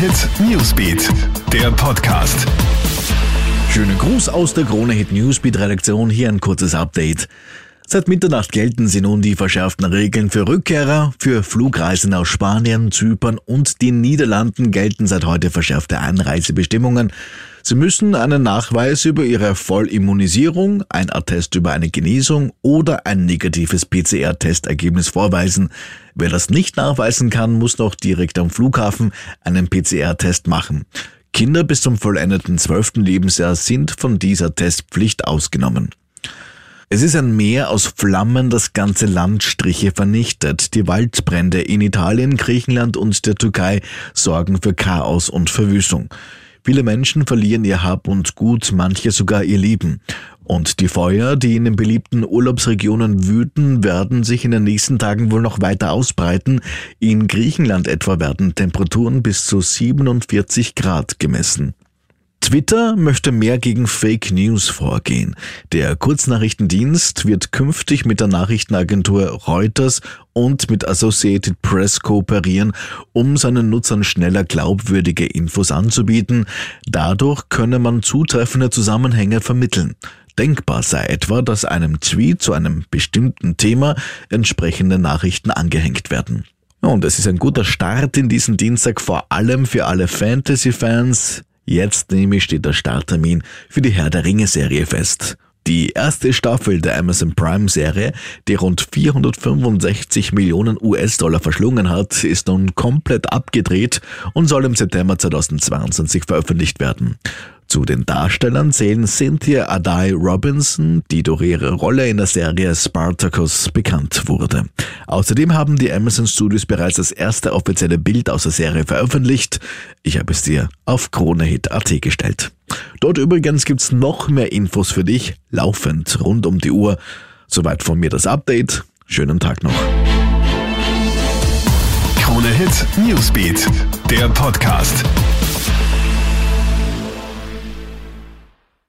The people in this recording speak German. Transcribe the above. Kronehit Newsbeat, der Podcast. Schönen Gruß aus der Kronehit Newsbeat Redaktion, hier ein kurzes Update. Seit Mitternacht gelten sie nun die verschärften Regeln für Rückkehrer. Für Flugreisen aus Spanien, Zypern und den Niederlanden gelten seit heute verschärfte Einreisebestimmungen. Sie müssen einen Nachweis über ihre Vollimmunisierung, ein Attest über eine Genesung oder ein negatives PCR-Testergebnis vorweisen. Wer das nicht nachweisen kann, muss noch direkt am Flughafen einen PCR-Test machen. Kinder bis zum vollendeten 12. Lebensjahr sind von dieser Testpflicht ausgenommen. Es ist ein Meer aus Flammen, das ganze Landstriche vernichtet. Die Waldbrände in Italien, Griechenland und der Türkei sorgen für Chaos und Verwüstung. Viele Menschen verlieren ihr Hab und Gut, manche sogar ihr Leben. Und die Feuer, die in den beliebten Urlaubsregionen wüten, werden sich in den nächsten Tagen wohl noch weiter ausbreiten. In Griechenland etwa werden Temperaturen bis zu 47 Grad gemessen. Twitter möchte mehr gegen Fake News vorgehen. Der Kurznachrichtendienst wird künftig mit der Nachrichtenagentur Reuters und mit Associated Press kooperieren, um seinen Nutzern schneller glaubwürdige Infos anzubieten. Dadurch könne man zutreffende Zusammenhänge vermitteln. Denkbar sei etwa, dass einem Tweet zu einem bestimmten Thema entsprechende Nachrichten angehängt werden. Und es ist ein guter Start in diesen Dienstag, vor allem für alle Fantasy-Fans. Jetzt nämlich steht der Starttermin für die Herr der Ringe-Serie fest. Die erste Staffel der Amazon Prime-Serie, die rund 465 Millionen US-Dollar verschlungen hat, ist nun komplett abgedreht und soll im September 2022 veröffentlicht werden. Zu den Darstellern zählen Cynthia Adai Robinson, die durch ihre Rolle in der Serie Spartacus bekannt wurde. Außerdem haben die Amazon Studios bereits das erste offizielle Bild aus der Serie veröffentlicht. Ich habe es dir auf kronehit.at gestellt. Dort übrigens gibt's noch mehr Infos für dich, laufend rund um die Uhr. Soweit von mir das Update. Schönen Tag noch. Kronehit Newsbeat, der Podcast.